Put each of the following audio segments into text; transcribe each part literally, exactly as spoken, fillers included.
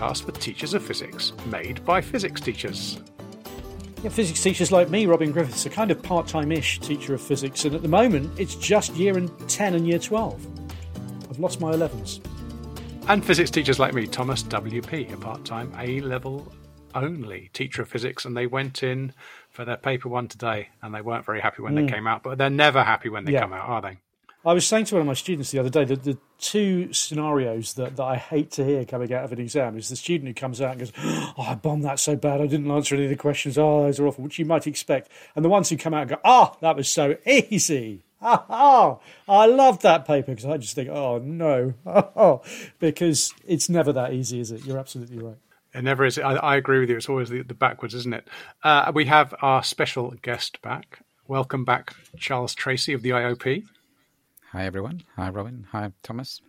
podcast for teachers of physics, made by physics teachers. Yeah, physics teachers like me, Robin Griffiths, a kind of part-time-ish teacher of physics, and at the moment it's just year ten and year twelve. I've lost my elevens. And physics teachers like me, Thomas W P, a part-time A-level only teacher of physics, and they went in for their paper one today, and they weren't very happy when mm. they came out, but they're never happy when they yeah. come out, are they? I was saying to one of my students the other day that the two scenarios that, that I hate to hear coming out of an exam is the student who comes out and goes, oh, I bombed that so bad, I didn't answer any of the questions, oh, those are awful, which you might expect. And the ones who come out and go, oh, that was so easy. Oh, oh I loved that paper, because I just think, oh, no, oh, because it's never that easy, is it? You're absolutely right. It never is. I, I agree with you. It's always the, the backwards, isn't it? Uh, we have our special guest back. Welcome back, Charles Tracy of the I O P. Hi, everyone. Hi, Robin. Hi, Thomas.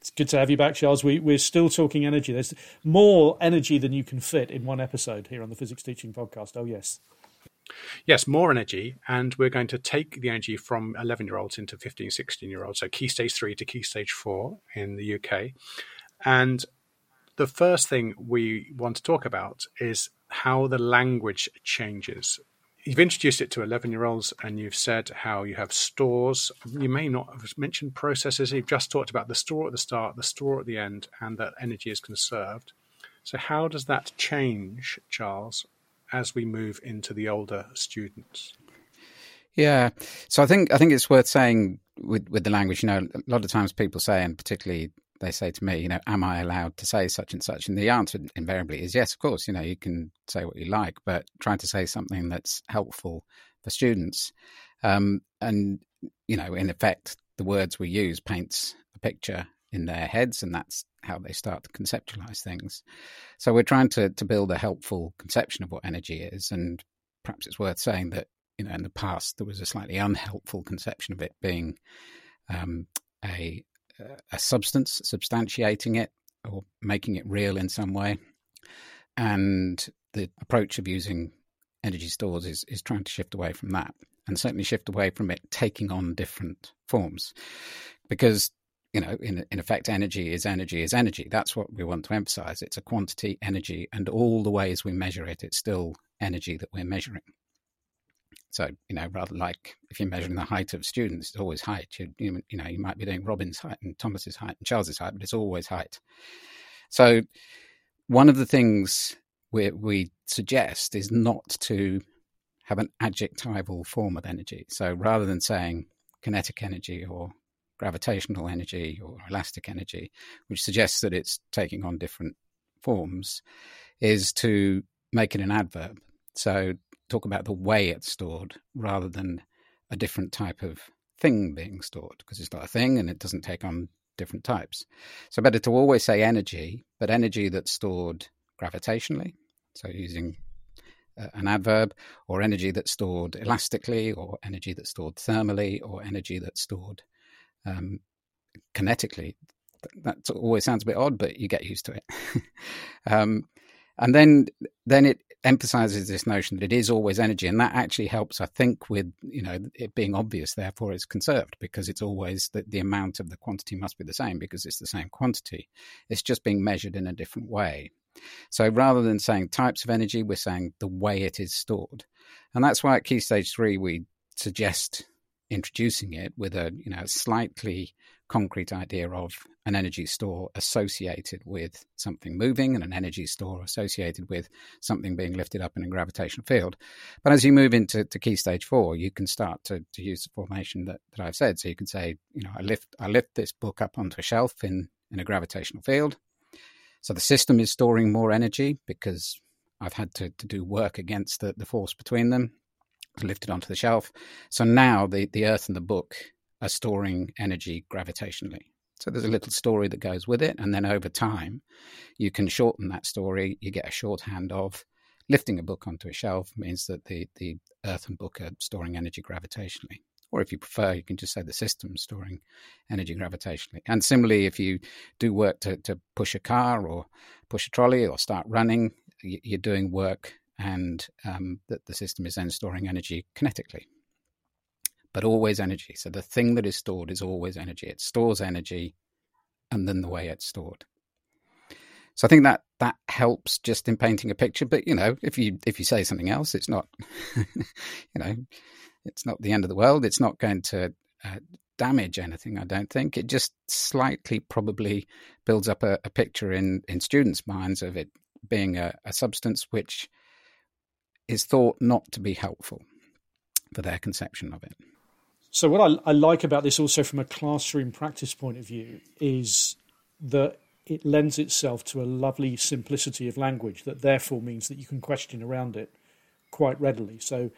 It's good to have you back, Charles. We, we're still talking energy. There's more energy than you can fit in one episode here on the Physics Teaching Podcast. Oh, yes. Yes, more energy. And we're going to take the energy from eleven-year-olds into fifteen, sixteen-year-olds, so key stage three to key stage four in the U K. And the first thing we want to talk about is how the language changes. You've introduced it to eleven-year-olds and you've said how you have stores. You may not have mentioned processes. You've just talked about the store at the start, the store at the end, and that energy is conserved. So how does that change, Charles, as we move into the older students? Yeah. So I think I think it's worth saying with, with the language, you know, a lot of times people say, and particularly they say to me, you know, am I allowed to say such and such? And the answer invariably is yes, of course. You know, you can say what you like, but trying to say something that's helpful for students. Um, and, you know, in effect, the words we use paints a picture in their heads, and that's how they start to conceptualize things. So we're trying to, to build a helpful conception of what energy is. And perhaps it's worth saying that, you know, in the past, there was a slightly unhelpful conception of it being um, a... a substance, substantiating it or making it real in some way. And the approach of using energy stores is, is trying to shift away from that, and certainly shift away from it taking on different forms. Because, you know, in, in effect, energy is energy is energy. That's what we want to emphasize. It's a quantity, energy, and all the ways we measure it, it's still energy that we're measuring. So, you know, rather like if you're measuring the height of students, it's always height. You, you, you know, you might be doing Robin's height and Thomas's height and Charles's height, but it's always height. So one of the things we, we suggest is not to have an adjectival form of energy. So rather than saying kinetic energy or gravitational energy or elastic energy, which suggests that it's taking on different forms, is to make it an adverb. So talk about the way it's stored rather than a different type of thing being stored, because it's not a thing and it doesn't take on different types. So better to always say energy, but energy that's stored gravitationally, so using uh, an adverb, or energy that's stored elastically, or energy that's stored thermally, or energy that's stored um, kinetically. That always sounds a bit odd, but you get used to it. um, and then then it emphasizes this notion that it is always energy, and that actually helps, I think, with, you know, it being obvious, therefore it's conserved, because it's always that the amount of the quantity must be the same, because it's the same quantity, it's just being measured in a different way. So rather than saying types of energy, we're saying the way it is stored. And that's why at Key Stage three we suggest introducing it with a, you know, slightly concrete idea of an energy store associated with something moving and an energy store associated with something being lifted up in a gravitational field. But as you move into to key stage four, you can start to, to use the formation that, that I've said. So you can say, you know, I lift I lift this book up onto a shelf in, in a gravitational field. So the system is storing more energy because I've had to, to do work against the, the force between them, lifted onto the shelf. So now the, the earth and the book are storing energy gravitationally. So there's a little story that goes with it. And then over time, you can shorten that story. You get a shorthand of lifting a book onto a shelf means that the, the earth and book are storing energy gravitationally. Or if you prefer, you can just say the system's storing energy gravitationally. And similarly, if you do work to, to push a car or push a trolley or start running, you're doing work, and um, that the system is then storing energy kinetically. But always energy. So the thing that is stored is always energy. It stores energy, and then the way it's stored. So I think that that helps just in painting a picture. But, you know, if you if you say something else, it's not, you know, it's not the end of the world. It's not going to uh, damage anything, I don't think. It just slightly probably builds up a, a picture in, in students' minds of it being a, a substance which is thought not to be helpful for their conception of it. So what I, I like about this also from a classroom practice point of view is that it lends itself to a lovely simplicity of language that therefore means that you can question around it quite readily. So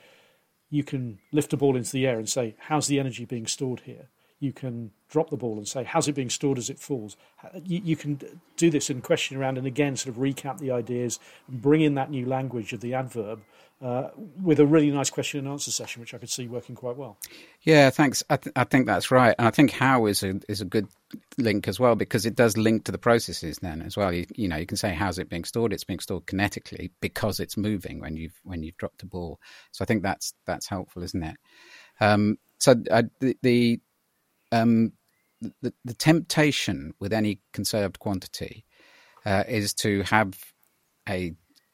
you can lift a ball into the air and say, how's the energy being stored here? You can drop the ball and say, how's it being stored as it falls? You, you can do this and question around and again sort of recap the ideas and bring in that new language of the adverb uh, with a really nice question and answer session, which I could see working quite well. Yeah, thanks. I, th- I think that's right. And I think how is a, is a good link as well, because it does link to the processes then as well. You, you know, you can say, how's it being stored? It's being stored kinetically because it's moving when you've, when you've dropped the ball. So I think that's, that's helpful, isn't it? Um, so uh, the, the Um, the, the temptation with any conserved quantity uh, is to have a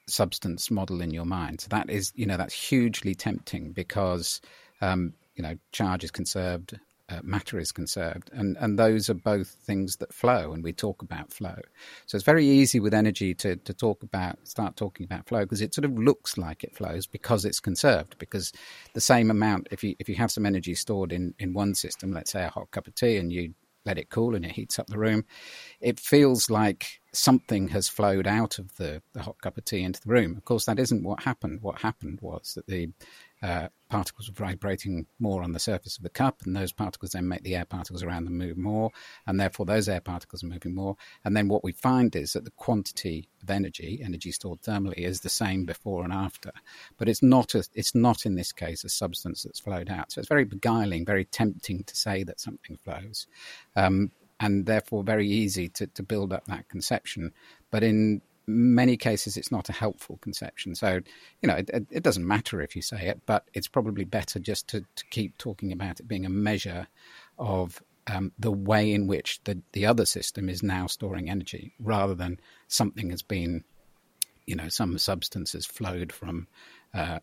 substance model in your mind. So that is, you know, that's hugely tempting because, um, you know, charge is conserved, uh, matter is conserved, and, and those are both things that flow, and we talk about flow. So it's very easy with energy to, to talk about, start talking about flow, because it sort of looks like it flows because it's conserved, because the same amount, if you if you have some energy stored in, in one system, let's say a hot cup of tea, and you let it cool and it heats up the room, it feels like something has flowed out of the, the hot cup of tea into the room. Of course, that isn't what happened. What happened was that the uh, particles were vibrating more on the surface of the cup, and those particles then make the air particles around them move more, and therefore those air particles are moving more. And then what we find is that the quantity of energy, energy stored thermally, is the same before and after. But it's not, a, it's not in this case a substance that's flowed out. So it's very beguiling, very tempting to say that something flows. Um, and therefore very easy to, to build up that conception. But in many cases, it's not a helpful conception. So, you know, it, it doesn't matter if you say it, but it's probably better just to, to keep talking about it being a measure of um, the way in which the, the other system is now storing energy, rather than something has been, you know, some substance has flowed from, uh,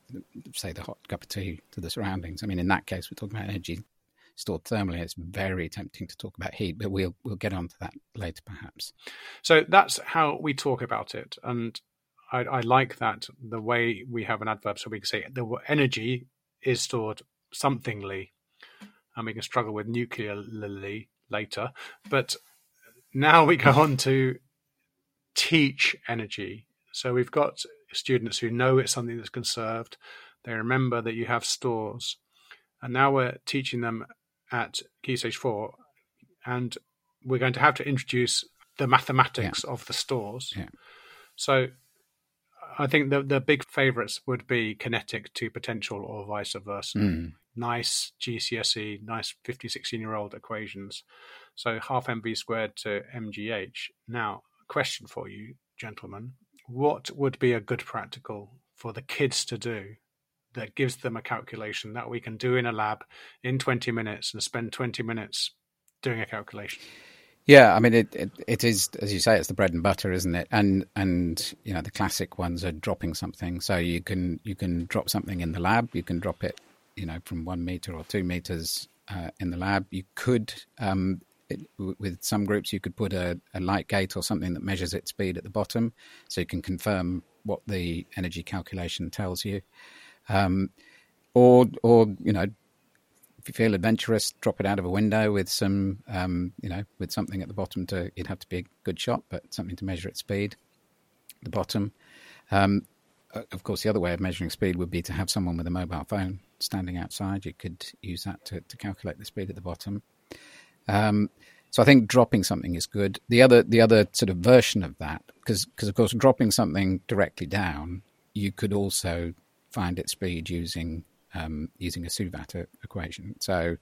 say, the hot cup of tea to the surroundings. I mean, in that case, we're talking about energy stored thermally. It's very tempting to talk about heat, but we'll we'll get onto that later, perhaps. So that's how we talk about it, and I, I like that the way we have an adverb, so we can say the energy is stored somethingly, and we can struggle with nuclearly later. But now we go on to teach energy. So we've got students who know it's something that's conserved. They remember that you have stores, and now we're teaching them at Key Stage four, and we're going to have to introduce the mathematics yeah. of the stores. Yeah. So I think the, the big favourites would be kinetic to potential, or vice versa. Mm. Nice G C S E, nice fifteen, sixteen-year-old equations. So half M V squared to M G H. Now, question for you, gentlemen. What would be a good practical for the kids to do that gives them a calculation that we can do in a lab in twenty minutes and spend twenty minutes doing a calculation? Yeah, I mean, it, it, it is, as you say, it's the bread and butter, isn't it? And, and you know, the classic ones are dropping something. So you can you can drop something in the lab. You can drop it, you know, from one metre or two metres uh, in the lab. You could, um, it, with some groups, you could put a, a light gate or something that measures its speed at the bottom, so you can confirm what the energy calculation tells you. Um, or, or, you know, if you feel adventurous, drop it out of a window with some, um, you know, with something at the bottom to, it'd have to be a good shot, but something to measure its speed at the bottom. Um, of course, the other way of measuring speed would be to have someone with a mobile phone standing outside. You could use that to, to calculate the speed at the bottom. Um, so I think dropping something is good. The other, the other sort of version of that, because, because of course, dropping something directly down, you could also find its speed using um, using a Suvato equation. So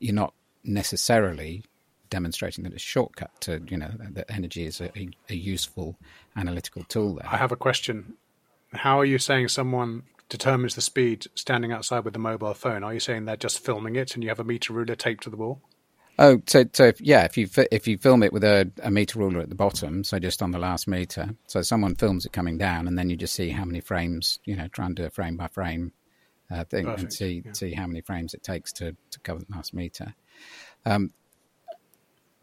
you're not necessarily demonstrating that it's a shortcut to, you know, that energy is a, a useful analytical tool there. I have a question. How are you saying someone determines the speed standing outside with a mobile phone? Are you saying they're just filming it and you have a meter ruler taped to the wall? Oh, so so yeah, if you if you film it with a, a meter ruler at the bottom, so just on the last meter, so someone films it coming down, and then you just see how many frames, you know, try and do a frame by frame uh, thing. Perfect. And see yeah. see how many frames it takes to, to cover the last meter. Um,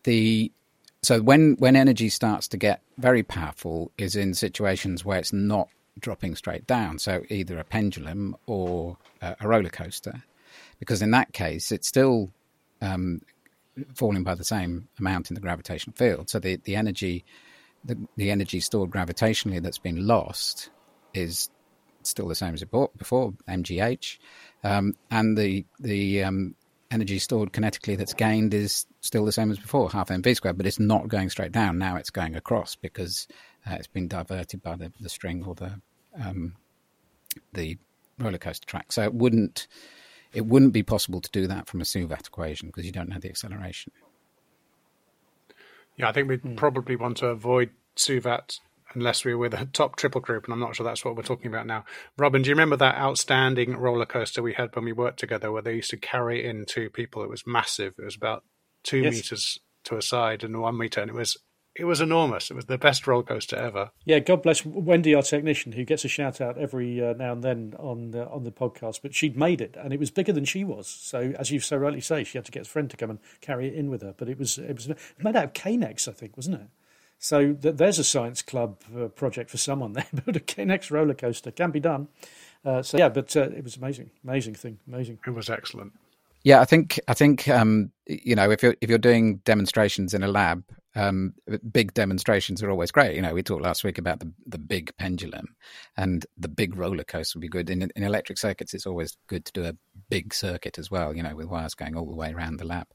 the so when when energy starts to get very powerful is in situations where it's not dropping straight down, so either a pendulum or a, a roller coaster, because in that case it's still um, falling by the same amount in the gravitational field. So the, the energy the, the energy stored gravitationally that's been lost is still the same as it before, M G H. Um, and the the um, energy stored kinetically that's gained is still the same as before, half mv squared, but it's not going straight down. Now it's going across because uh, it's been diverted by the, the string or the um, the roller coaster track. So it wouldn't... It wouldn't be possible to do that from a SUVAT equation because you don't know the acceleration. Yeah, I think we'd mm. probably want to avoid SUVAT unless we were with a top triple group, and I'm not sure that's what we're talking about now. Robin, do you remember that outstanding roller coaster we had when we worked together where they used to carry in two people? It was massive. It was about two yes. meters to a side and one meter, and it was it was enormous. It was the best roller coaster ever. Yeah, God bless Wendy, our technician, who gets a shout out every uh, now and then on the, on the podcast. But she'd made it, and it was bigger than she was. So, as you so rightly say, she had to get a friend to come and carry it in with her. But it was it was made out of K'Nex, I think, wasn't it? So th- there's a science club uh, project for someone there. But a K'Nex roller coaster can be done. Uh, so yeah, but uh, it was amazing, amazing thing, amazing. It was excellent. Yeah, I think I think um, you know if you're if you're doing demonstrations in a lab. Um, big demonstrations are always great. You know, we talked last week about the, the big pendulum, and the big roller coaster would be good. In, in electric circuits, it's always good to do a big circuit as well, you know, with wires going all the way around the lap.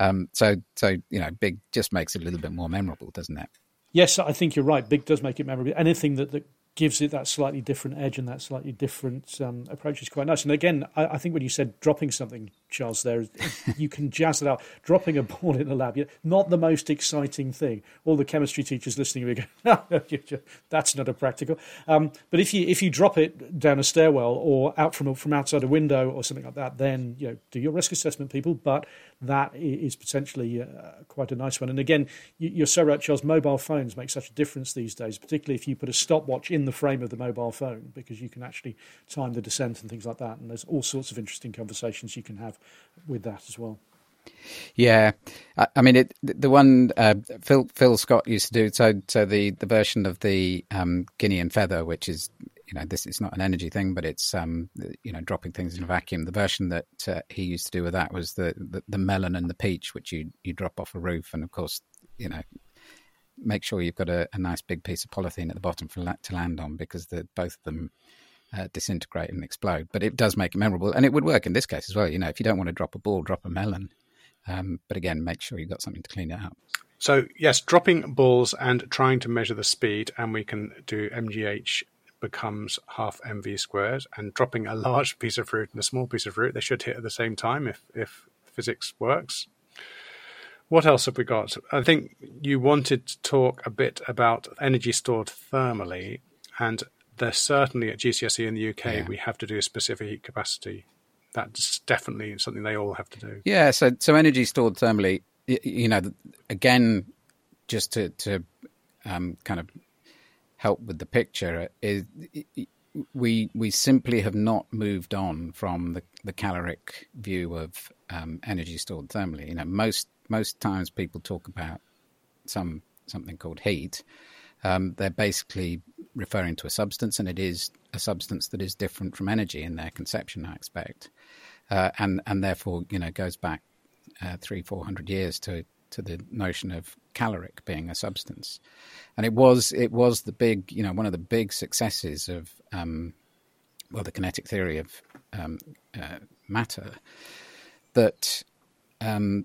Um, so, so you know, big just makes it a little bit more memorable, doesn't it? Yes, I think you're right. Big does make it memorable. Anything that, that gives it that slightly different edge and that slightly different um, approach is quite nice. And again, I, I think when you said dropping something, Charles, there, you can jazz it out. Dropping a ball in the lab, not the most exciting thing. All the chemistry teachers listening will go, no, that's not a practical. Um, but if you if you drop it down a stairwell or out from from outside a window or something like that, then you know do your risk assessment, people. But that is potentially uh, quite a nice one. And again, you're so right, Charles. Mobile phones make such a difference these days, particularly if you put a stopwatch in the frame of the mobile phone, because you can actually time the descent and things like that, and there's all sorts of interesting conversations you can have with that as well. Yeah, I, I mean, it, the one uh, Phil Phil Scott used to do, so so the, the version of the um, guinea and feather, which is, you know, this it's not an energy thing, but it's um, you know dropping things in a vacuum. The version that uh, he used to do with that was the, the the melon and the peach, which you you drop off a roof, and of course, you know. Make sure you've got a, a nice big piece of polythene at the bottom for to land on, because the, both of them uh, disintegrate and explode. But it does make it memorable, and it would work in this case as well. You know, if you don't want to drop a ball, drop a melon. Um, but again, make sure you've got something to clean it up. So yes, dropping balls and trying to measure the speed, and we can do M G H becomes half mv squared, and dropping a large piece of fruit and a small piece of fruit, they should hit at the same time if if physics works. What else have we got? I think you wanted to talk a bit about energy stored thermally, and there's certainly at G C S E in the U K, yeah. we have to do specific heat capacity. That's definitely something they all have to do. Yeah, so so energy stored thermally, you know, again, just to, to um, kind of help with the picture, is we we simply have not moved on from the, the caloric view of um, energy stored thermally. You know, most Most times people talk about some something called heat. Um, they're basically referring to a substance, and it is a substance that is different from energy in their conception, I expect, uh, and and therefore you know goes back uh, three, four hundred years to to the notion of caloric being a substance. And it was it was the big you know one of the big successes of um, well the kinetic theory of um, uh, matter that. Um,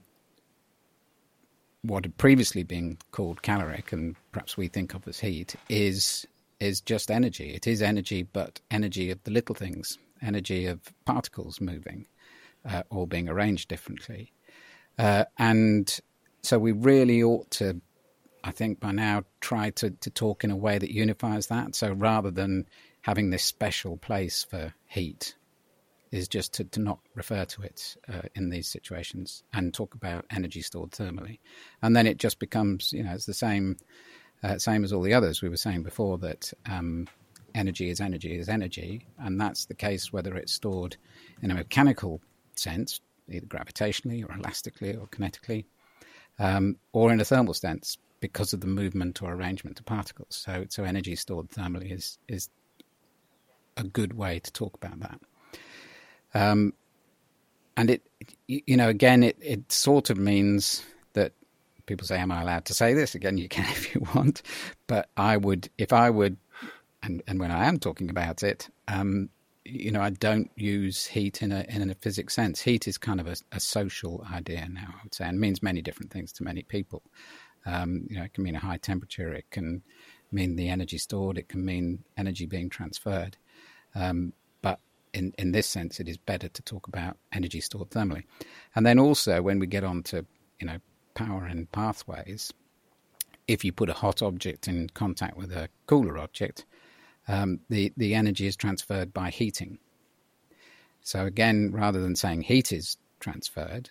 What had previously been called caloric, and perhaps we think of as heat, is is just energy. It is energy, but energy of the little things, energy of particles moving uh, or being arranged differently. Uh, and so we really ought to, I think by now, try to, to talk in a way that unifies that. So rather than having this special place for heat, is just to, to not refer to it uh, in these situations and talk about energy stored thermally. And then it just becomes, you know, it's the same uh, same as all the others. We were saying before that um, energy is energy is energy, and that's the case whether it's stored in a mechanical sense, either gravitationally or elastically or kinetically, um, or in a thermal sense because of the movement or arrangement of particles. So, so energy stored thermally is is a good way to talk about that. Um, and it, you know, again, it, it sort of means that people say, am I allowed to say this? Again, you can if you want, but I would, if I would, and, and when I am talking about it, um, you know, I don't use heat in a, in a physics sense. Heat is kind of a, a social idea now, I would say, and means many different things to many people. Um, you know, it can mean a high temperature. It can mean the energy stored. It can mean energy being transferred. Um, In, in this sense, it is better to talk about energy stored thermally. And then also when we get on to, you know, power and pathways, if you put a hot object in contact with a cooler object, um, the, the energy is transferred by heating. So again, rather than saying heat is transferred,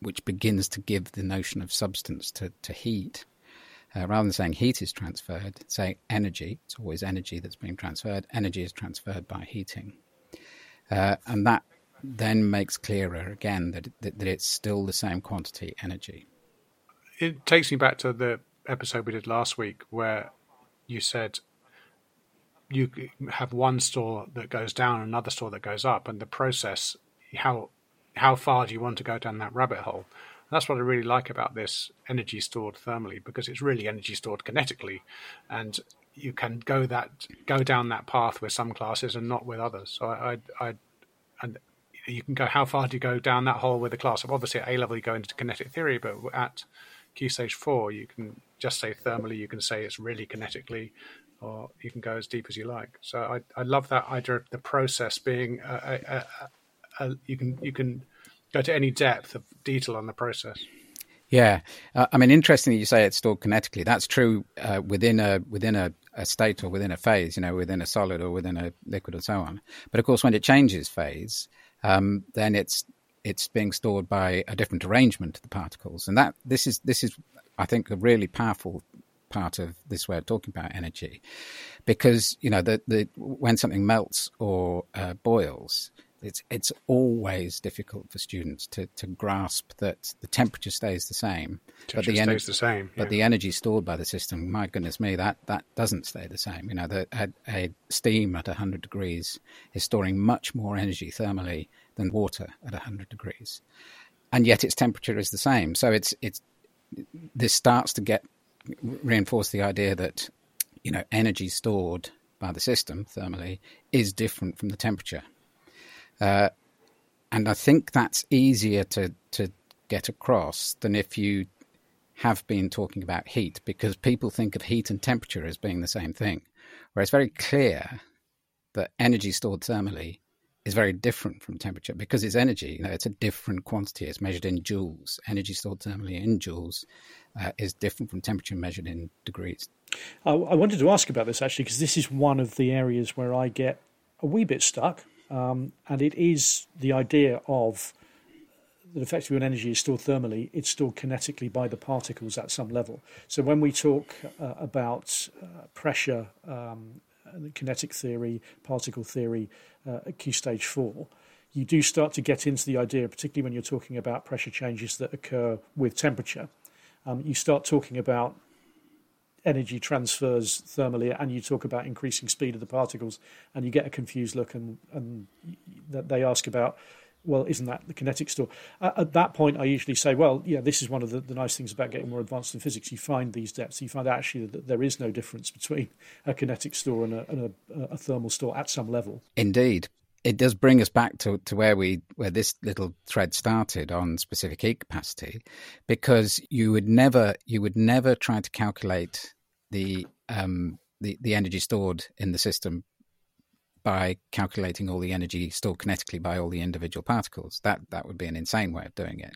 which begins to give the notion of substance to, to heat, Uh, rather than saying heat is transferred, say energy. It's always energy that's being transferred. Energy is transferred by heating. Uh, and that then makes clearer, again, that, that that it's still the same quantity, energy. It takes me back to the episode we did last week where you said you have one store that goes down, another store that goes up, and the process, how how far do you want to go down that rabbit hole? That's what I really like about this energy stored thermally, because it's really energy stored kinetically, and you can go that go down that path with some classes and not with others. So I, I, I and you can go, how far do you go down that hole with a class? Obviously at A level you go into kinetic theory, but at Key Stage Four you can just say thermally. You can say it's really kinetically, or you can go as deep as you like. So I, I love that idea of the process being a, a, a, a, you can you can. go to any depth of detail on the process. Yeah, uh, I mean, interestingly, you say it's stored kinetically. That's true uh, within a within a, a state or within a phase, you know, within a solid or within a liquid or so on. But of course, when it changes phase, um, then it's it's being stored by a different arrangement of the particles, and that this is this is, I think, a really powerful part of this way of talking about energy, because you know the the when something melts or uh, boils. It's it's always difficult for students to, to grasp that the temperature stays the same. Temperature but the energy stays the same. Yeah. But the energy stored by the system, my goodness me, that, that doesn't stay the same. You know, the, a, a steam at one hundred degrees is storing much more energy thermally than water at one hundred degrees, and yet its temperature is the same. So it's it's this starts to get reinforce the idea that, you know, energy stored by the system thermally is different from the temperature. Uh, and I think that's easier to, to get across than if you have been talking about heat, because people think of heat and temperature as being the same thing, where it's very clear that energy stored thermally is very different from temperature because it's energy. You know, it's a different quantity. It's measured in joules. Energy stored thermally in joules uh, is different from temperature measured in degrees. I, I wanted to ask about this, actually, because this is one of the areas where I get a wee bit stuck. Um, and it is the idea of that effectively when energy is stored thermally, it's stored kinetically by the particles at some level. So when we talk uh, about uh, pressure, um, kinetic theory, particle theory, uh, at Key Stage four, you do start to get into the idea, particularly when you're talking about pressure changes that occur with temperature. Um, you start talking about energy transfers thermally, and you talk about increasing speed of the particles, and you get a confused look, and, and they ask about, well, isn't that the kinetic store? At that point, I usually say, well, yeah, this is one of the, the nice things about getting more advanced in physics. You find these depths. You find actually that there is no difference between a kinetic store and a, and a, a thermal store at some level. Indeed. It does bring us back to, to where we where this little thread started on specific heat capacity, because you would never you would never try to calculate the um the, the energy stored in the system by calculating all the energy stored kinetically by all the individual particles. That that would be an insane way of doing it.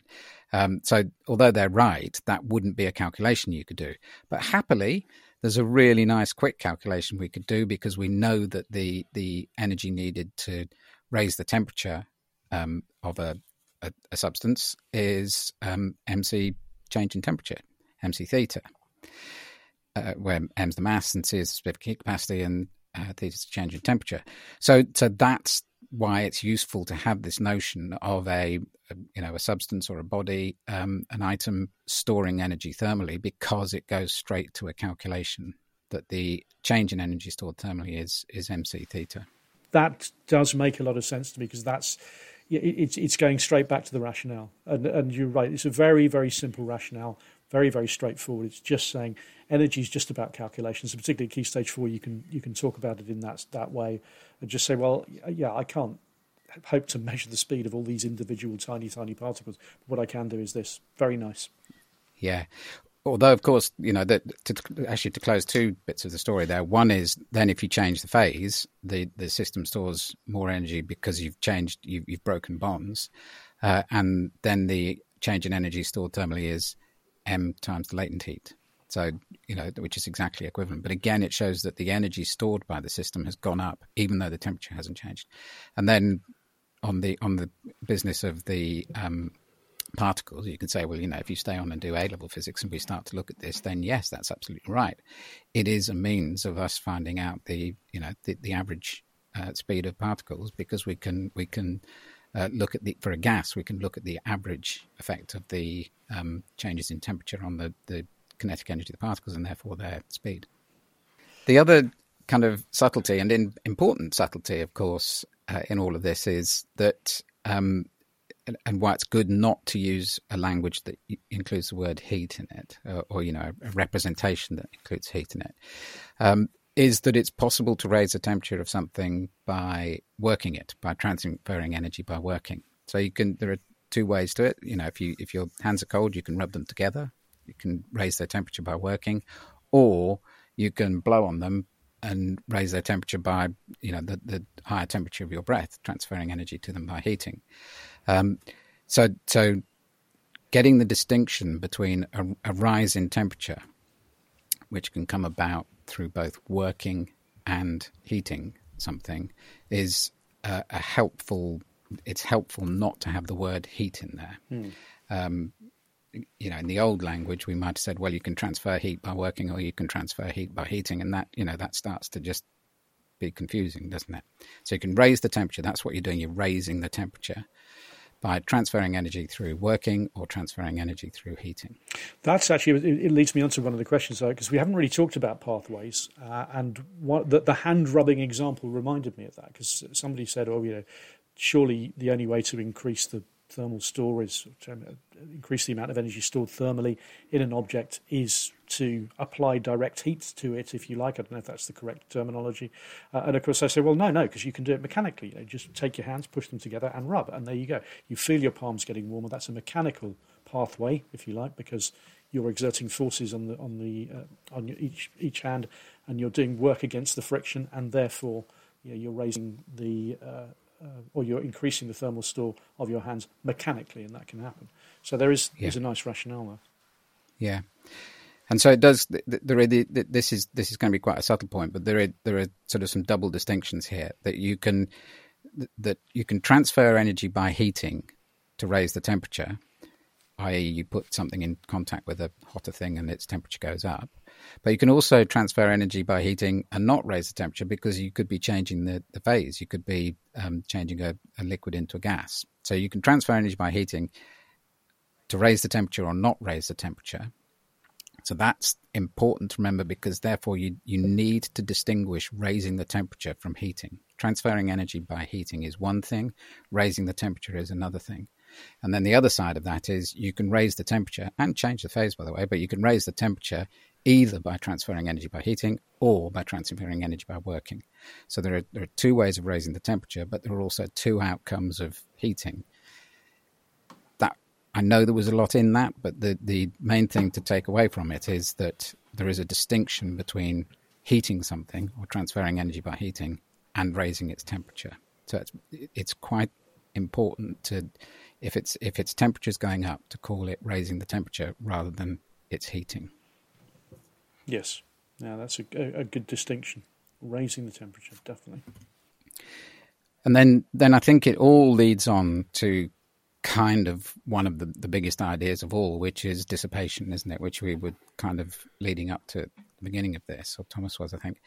Um, so although they're right, that wouldn't be a calculation you could do. But happily, there's a really nice quick calculation we could do, because we know that the the energy needed to raise the temperature um, of a, a, a substance is um, M C change in temperature, M C theta, uh, where M's the mass and C is the specific heat capacity and uh, theta is the change in temperature. So, so that's why it's useful to have this notion of a, a you know, a substance or a body, um, an item storing energy thermally, because it goes straight to a calculation that the change in energy stored thermally is is M C theta. That does make a lot of sense to me, because that's it's it's going straight back to the rationale. And and you're right, it's a very, very simple rationale, very, very straightforward. It's just saying energy is just about calculations, and particularly at Key Stage four, you can you can talk about it in that that way and just say, well, yeah, I can't hope to measure the speed of all these individual tiny, tiny particles. But what I can do is this. Very nice. Yeah. Although, of course, you know, that to, actually to close two bits of the story there. One is then if you change the phase, the, the system stores more energy because you've changed, you've, you've broken bonds. Uh, and then the change in energy stored thermally is M times the latent heat. So, you know, which is exactly equivalent. But again, it shows that the energy stored by the system has gone up, even though the temperature hasn't changed. And then on the on the business of the um particles, you can say, well, you know, if you stay on and do A-level physics and we start to look at this, then yes, that's absolutely right. It is a means of us finding out the, you know, the, the average uh, speed of particles, because we can we can uh, look at the, for a gas, we can look at the average effect of the um, changes in temperature on the, the kinetic energy of the particles and therefore their speed. The other kind of subtlety, and in, important subtlety, of course, uh, in all of this is that um, and why it's good not to use a language that includes the word heat in it, or, or you know, a representation that includes heat in it, um, is that it's possible to raise the temperature of something by working it, by transferring energy by working. So you can, there are two ways to it. You know, if you if your hands are cold, you can rub them together. You can raise their temperature by working, or you can blow on them and raise their temperature by, you know, the, the higher temperature of your breath, transferring energy to them by heating. Um, so, so getting the distinction between a, a rise in temperature, which can come about through both working and heating something, is a, a helpful. It's helpful not to have the word heat in there. Mm. Um, you know, in the old language, we might have said, well, you can transfer heat by working, or you can transfer heat by heating. And that, you know, that starts to just be confusing, doesn't it? So you can raise the temperature. That's what you're doing. You're raising the temperature by transferring energy through working or transferring energy through heating. That's actually, it leads me on to one of the questions, though, because we haven't really talked about pathways. Uh, and what, the, the hand-rubbing example reminded me of that, because somebody said, oh, you know, surely the only way to increase the thermal store is increase the amount of energy stored thermally in an object is to apply direct heat to it, if you like. I don't know if that's the correct terminology. Uh, and of course I say, well, no, no, because you can do it mechanically. You know, just take your hands, push them together and rub, and there you go. You feel your palms getting warmer. That's a mechanical pathway, if you like, because you're exerting forces on the on the uh, on your, each each hand, and you're doing work against the friction, and therefore, you know, you're raising the uh, Uh, or you're increasing the thermal store of your hands mechanically, and that can happen. So there is yeah. there's a nice rationale there. Yeah, and so it does. The, the, the, the, this is this is going to be quite a subtle point, but there are there are sort of some double distinctions here that you can that you can transfer energy by heating to raise the temperature, that is, you put something in contact with a hotter thing and its temperature goes up. But you can also transfer energy by heating and not raise the temperature, because you could be changing the, the phase. You could be um, changing a, a liquid into a gas. So you can transfer energy by heating to raise the temperature or not raise the temperature. So that's important to remember, because therefore you, you need to distinguish raising the temperature from heating. Transferring energy by heating is one thing. Raising the temperature is another thing. And then the other side of that is you can raise the temperature and change the phase, by the way, but you can raise the temperature either by transferring energy by heating or by transferring energy by working. So there are, there are two ways of raising the temperature, but there are also two outcomes of heating. That I know there was a lot in that, but the, the main thing to take away from it is that there is a distinction between heating something or transferring energy by heating and raising its temperature. So it's, it's quite important to... If it's if its temperature's going up, to call it raising the temperature rather than it's heating. Yes, now that's a, a good distinction. Raising the temperature, definitely. And then, then I think it all leads on to kind of one of the, the biggest ideas of all, which is dissipation, isn't it? Which we were kind of leading up to at the beginning of this, or Thomas was, I think,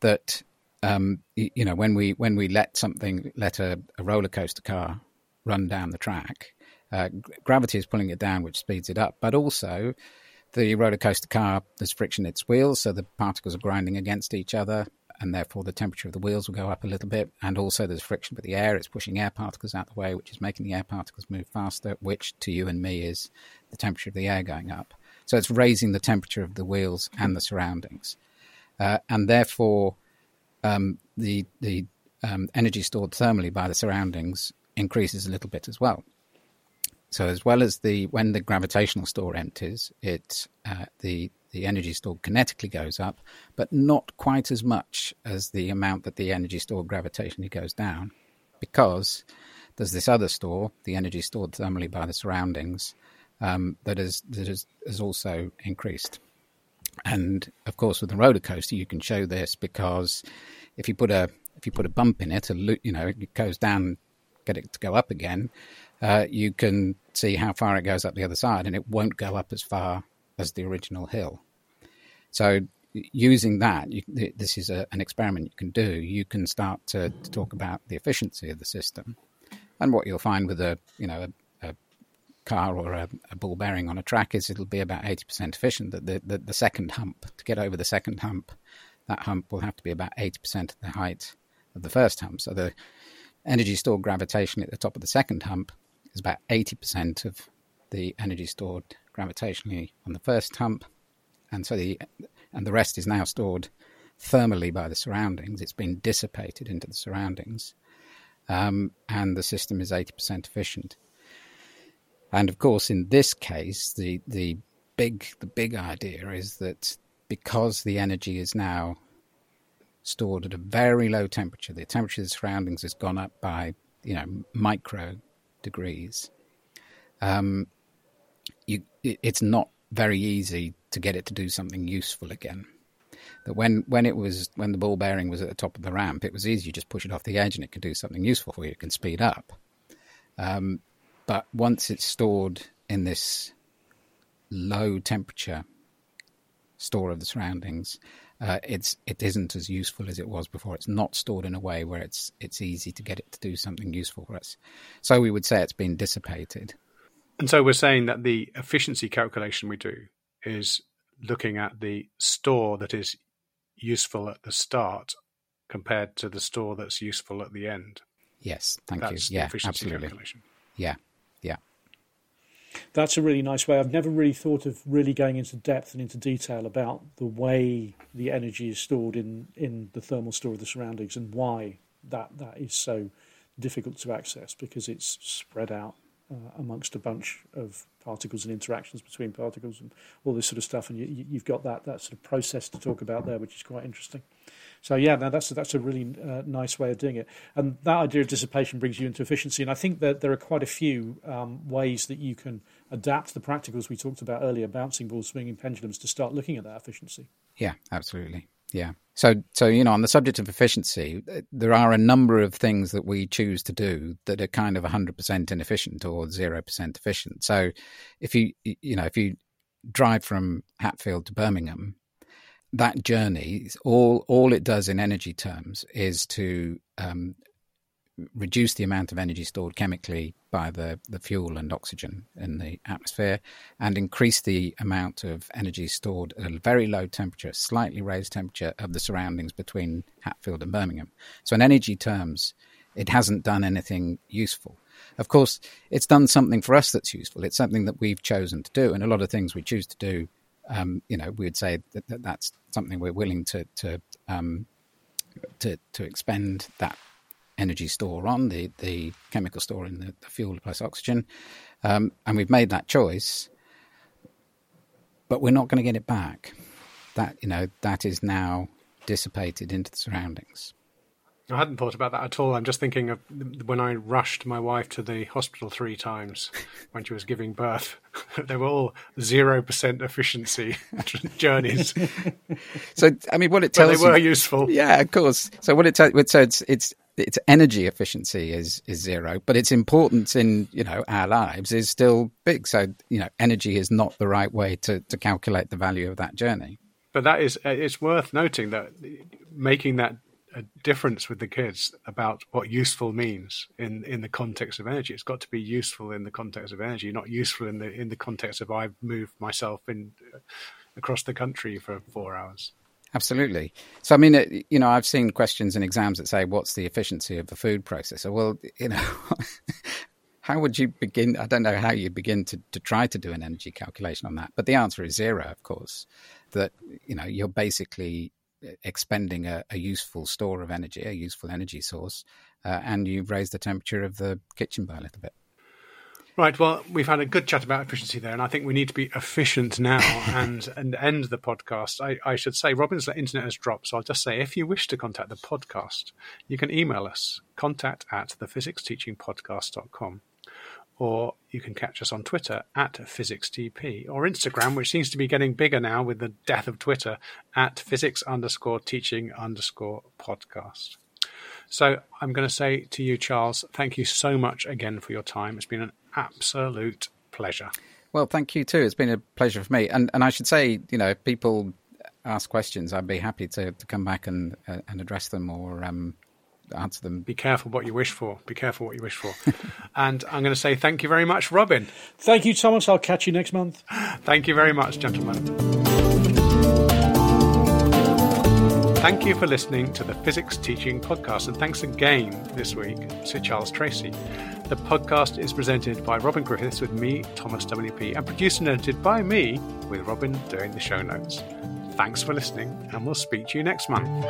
that um, you, you know when we when we let something, let a, a roller coaster car run down the track, uh, gravity is pulling it down, which speeds it up, but also the roller coaster car, there's friction in its wheels, so the particles are grinding against each other, and therefore the temperature of the wheels will go up a little bit. And also there's friction with the air. It's pushing air particles out the way, which is making the air particles move faster, which to you and me is the temperature of the air going up. So it's raising the temperature of the wheels and the surroundings. Uh, and therefore um, the, the um, energy stored thermally by the surroundings increases a little bit as well. So as well as the when the gravitational store empties, it uh, the the energy stored kinetically goes up, but not quite as much as the amount that the energy stored gravitationally goes down, because there's this other store, the energy stored thermally by the surroundings, um, that is that is, is also increased. And of course, with the roller coaster, you can show this because if you put a if you put a bump in it, a loop, you know, it goes down, get it to go up again. Uh, you can see how far it goes up the other side, and it won't go up as far as the original hill. So using that, you, this is a, an experiment you can do. You can start to, to talk about the efficiency of the system. And what you'll find with a you know a, a car or a, a ball bearing on a track is it'll be about eighty percent efficient. That the, the, the second hump, to get over the second hump, that hump will have to be about eighty percent of the height of the first hump. So the energy stored gravitationally at the top of the second hump is about eighty percent of the energy stored gravitationally on the first hump, and so the and the rest is now stored thermally by the surroundings. It's been dissipated into the surroundings, um, and the system is eighty percent efficient. And of course, in this case, the the big the big idea is that because the energy is now stored at a very low temperature, the temperature of the surroundings has gone up by you know micro degrees. Um, you, it, it's not very easy to get it to do something useful again. That when when it was when the ball bearing was at the top of the ramp, it was easy. You just push it off the edge, and it can do something useful for you. It can speed up. Um, but once it's stored in this low temperature store of the surroundings, uh, it's it isn't as useful as it was before. It's not stored in a way where it's it's easy to get it to do something useful for us. So we would say it's been dissipated. And so we're saying that the efficiency calculation we do is looking at the store that is useful at the start compared to the store that's useful at the end. Yes, thank that's you. Yeah, the efficiency absolutely. Calculation. Yeah, yeah. That's a really nice way. I've never really thought of really going into depth and into detail about the way the energy is stored in, in the thermal store of the surroundings and why that, that is so difficult to access, because it's spread out uh, amongst a bunch of particles and interactions between particles and all this sort of stuff. And you, you've got that, that sort of process to talk about there, which is quite interesting. So yeah, now that's that's a really uh, nice way of doing it, and that idea of dissipation brings you into efficiency. And I think that there are quite a few um, ways that you can adapt the practicals we talked about earlier, bouncing balls, swinging pendulums, to start looking at that efficiency. Yeah, absolutely. Yeah. So so you know, on the subject of efficiency, there are a number of things that we choose to do that are kind of one hundred percent inefficient or zero percent efficient. So if you you know if you drive from Hatfield to Birmingham, that journey, all all it does in energy terms is to um, reduce the amount of energy stored chemically by the, the fuel and oxygen in the atmosphere, and increase the amount of energy stored at a very low temperature, slightly raised temperature of the surroundings between Hatfield and Birmingham. So in energy terms, it hasn't done anything useful. Of course, it's done something for us that's useful. It's something that we've chosen to do, and a lot of things we choose to do, Um, you know, we would say that, that that's something we're willing to to, um, to to expend that energy store on, the, the chemical store in the, the fuel plus oxygen. Um, and we've made that choice, but we're not going to get it back. That, you know, that is now dissipated into the surroundings. I hadn't thought about that at all. I'm just thinking of when I rushed my wife to the hospital three times when she was giving birth. They were all zero percent efficiency journeys. So, I mean, what it tells you... But they were you, useful. Yeah, of course. So what it tells... So it's, it's, its energy efficiency is is zero, but its importance in, you know, our lives is still big. So, you know, energy is not the right way to to calculate the value of that journey. But that is, it's worth noting that making that a difference with the kids about what useful means in, in the context of energy. It's got to be useful in the context of energy, not useful in the in the context of I've moved myself in uh, across the country for four hours. Absolutely. So, I mean, it, you know, I've seen questions in exams that say, what's the efficiency of the food processor? Well, you know, how would you begin? I don't know how you begin to, to try to do an energy calculation on that. But the answer is zero, of course, that, you know, you're basically expending a, a useful store of energy, a useful energy source, uh, and you've raised the temperature of the kitchen by a little bit. Right. Well, we've had a good chat about efficiency there, and I think we need to be efficient now and, and end the podcast. I, I should say, Robin's internet has dropped, so I'll just say, if you wish to contact the podcast, you can email us, contact at the physics teaching podcast dot com. Or you can catch us on Twitter at PhysicsTP, or Instagram, which seems to be getting bigger now with the death of Twitter, at physics underscore teaching underscore podcast. So I'm going to say to you, Charles, thank you so much again for your time. It's been an absolute pleasure. Well, thank you too. It's been a pleasure for me. And and I should say, you know, if people ask questions, I'd be happy to, to come back and uh, and address them or um answer them. Be careful what you wish for. Be careful what you wish for. And I'm going to say thank you very much, Robin. Thank you, Thomas. I'll catch you next month. Thank you very much, gentlemen. Thank you for listening to the Physics Teaching Podcast. And thanks again this week to Charles Tracy. The podcast is presented by Robin Griffiths with me, Thomas W P, and produced and edited by me, with Robin doing the show notes. Thanks for listening, and we'll speak to you next month.